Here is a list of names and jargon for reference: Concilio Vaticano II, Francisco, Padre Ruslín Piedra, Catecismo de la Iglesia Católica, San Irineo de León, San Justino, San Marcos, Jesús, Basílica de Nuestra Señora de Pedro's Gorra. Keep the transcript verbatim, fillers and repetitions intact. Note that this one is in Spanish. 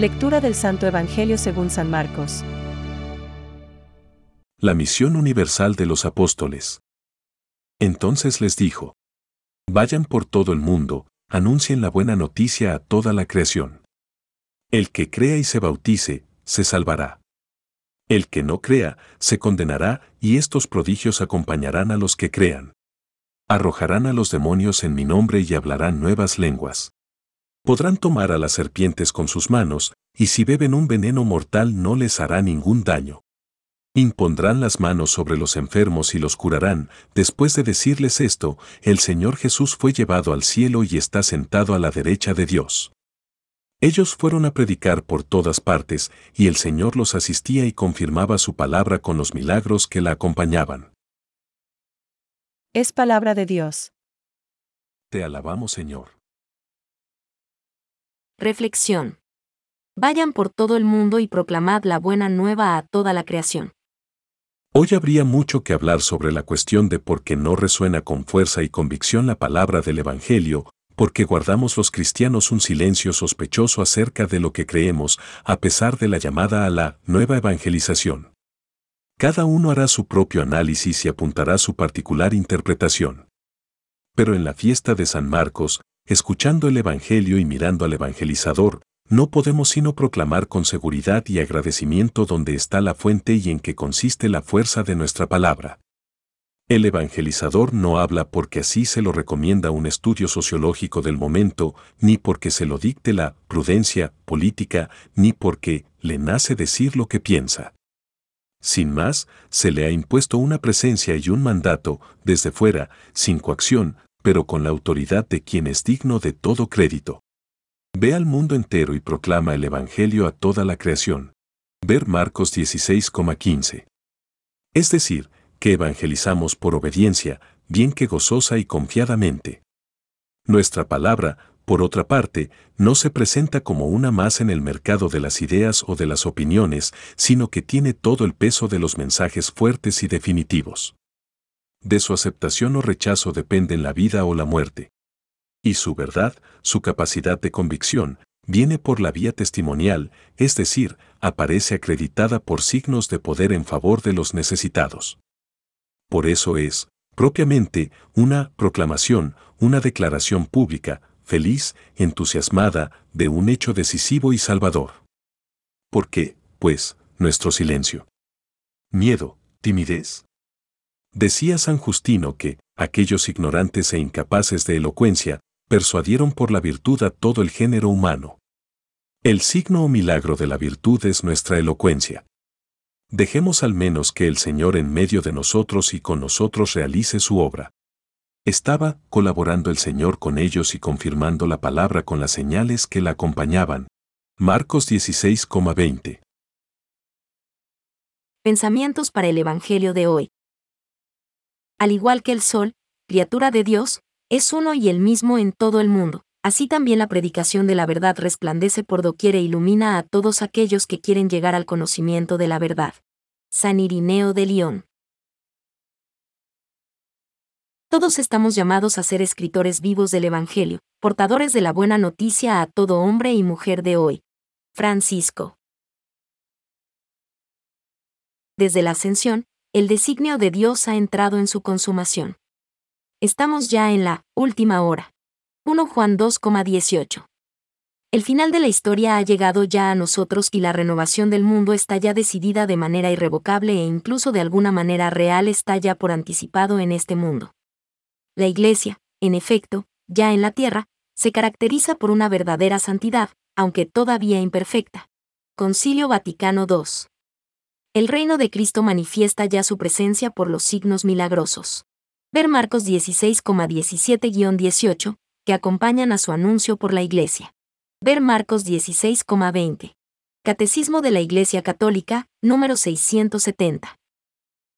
Lectura del Santo Evangelio según San Marcos. La misión universal de los apóstoles. Entonces les dijo: vayan por todo el mundo, anuncien la buena noticia a toda la creación. El que crea y se bautice, se salvará. El que no crea, se condenará, y estos prodigios acompañarán a los que crean. Arrojarán a los demonios en mi nombre y hablarán nuevas lenguas. Podrán tomar a las serpientes con sus manos, y si beben un veneno mortal no les hará ningún daño. Impondrán las manos sobre los enfermos y los curarán. Después de decirles esto, el Señor Jesús fue llevado al cielo y está sentado a la derecha de Dios. Ellos fueron a predicar por todas partes, y el Señor los asistía y confirmaba su palabra con los milagros que la acompañaban. Es palabra de Dios. Te alabamos, Señor. Reflexión. Vayan por todo el mundo y proclamad la buena nueva a toda la creación. Hoy habría mucho que hablar sobre la cuestión de por qué no resuena con fuerza y convicción la palabra del Evangelio, porque guardamos los cristianos un silencio sospechoso acerca de lo que creemos, a pesar de la llamada a la nueva evangelización. Cada uno hará su propio análisis y apuntará su particular interpretación. Pero en la fiesta de San Marcos, escuchando el Evangelio y mirando al evangelizador, no podemos sino proclamar con seguridad y agradecimiento dónde está la fuente y en qué consiste la fuerza de nuestra palabra. El evangelizador no habla porque así se lo recomienda un estudio sociológico del momento, ni porque se lo dicte la prudencia política, ni porque le nace decir lo que piensa. Sin más, se le ha impuesto una presencia y un mandato, desde fuera, sin coacción, pero con la autoridad de quien es digno de todo crédito. Ve al mundo entero y proclama el Evangelio a toda la creación. Ver Marcos dieciséis, quince. Es decir, que evangelizamos por obediencia, bien que gozosa y confiadamente. Nuestra palabra, por otra parte, no se presenta como una más en el mercado de las ideas o de las opiniones, sino que tiene todo el peso de los mensajes fuertes y definitivos. De su aceptación o rechazo dependen la vida o la muerte. Y su verdad, su capacidad de convicción, viene por la vía testimonial, es decir, aparece acreditada por signos de poder en favor de los necesitados. Por eso es, propiamente, una proclamación, una declaración pública, feliz, entusiasmada, de un hecho decisivo y salvador. ¿Por qué, pues, nuestro silencio? Miedo, timidez. Decía San Justino que aquellos ignorantes e incapaces de elocuencia persuadieron por la virtud a todo el género humano. El signo o milagro de la virtud es nuestra elocuencia. Dejemos al menos que el Señor en medio de nosotros y con nosotros realice su obra. Estaba colaborando el Señor con ellos y confirmando la palabra con las señales que la acompañaban. Marcos dieciséis, veinte. Pensamientos para el Evangelio de hoy. Al igual que el sol, criatura de Dios, es uno y el mismo en todo el mundo. Así también la predicación de la verdad resplandece por doquier e ilumina a todos aquellos que quieren llegar al conocimiento de la verdad. San Irineo de León. Todos estamos llamados a ser escritores vivos del Evangelio, portadores de la buena noticia a todo hombre y mujer de hoy. Francisco. Desde la Ascensión, el designio de Dios ha entrado en su consumación. Estamos ya en la última hora. primera Juan dos, dieciocho. El final de la historia ha llegado ya a nosotros y la renovación del mundo está ya decidida de manera irrevocable e incluso de alguna manera real está ya por anticipado en este mundo. La Iglesia, en efecto, ya en la tierra, se caracteriza por una verdadera santidad, aunque todavía imperfecta. Concilio Vaticano segundo. El reino de Cristo manifiesta ya su presencia por los signos milagrosos. Ver Marcos dieciséis, diecisiete a dieciocho. Que acompañan a su anuncio por la Iglesia. Ver Marcos dieciséis, veinte. Catecismo de la Iglesia Católica, número seiscientos setenta.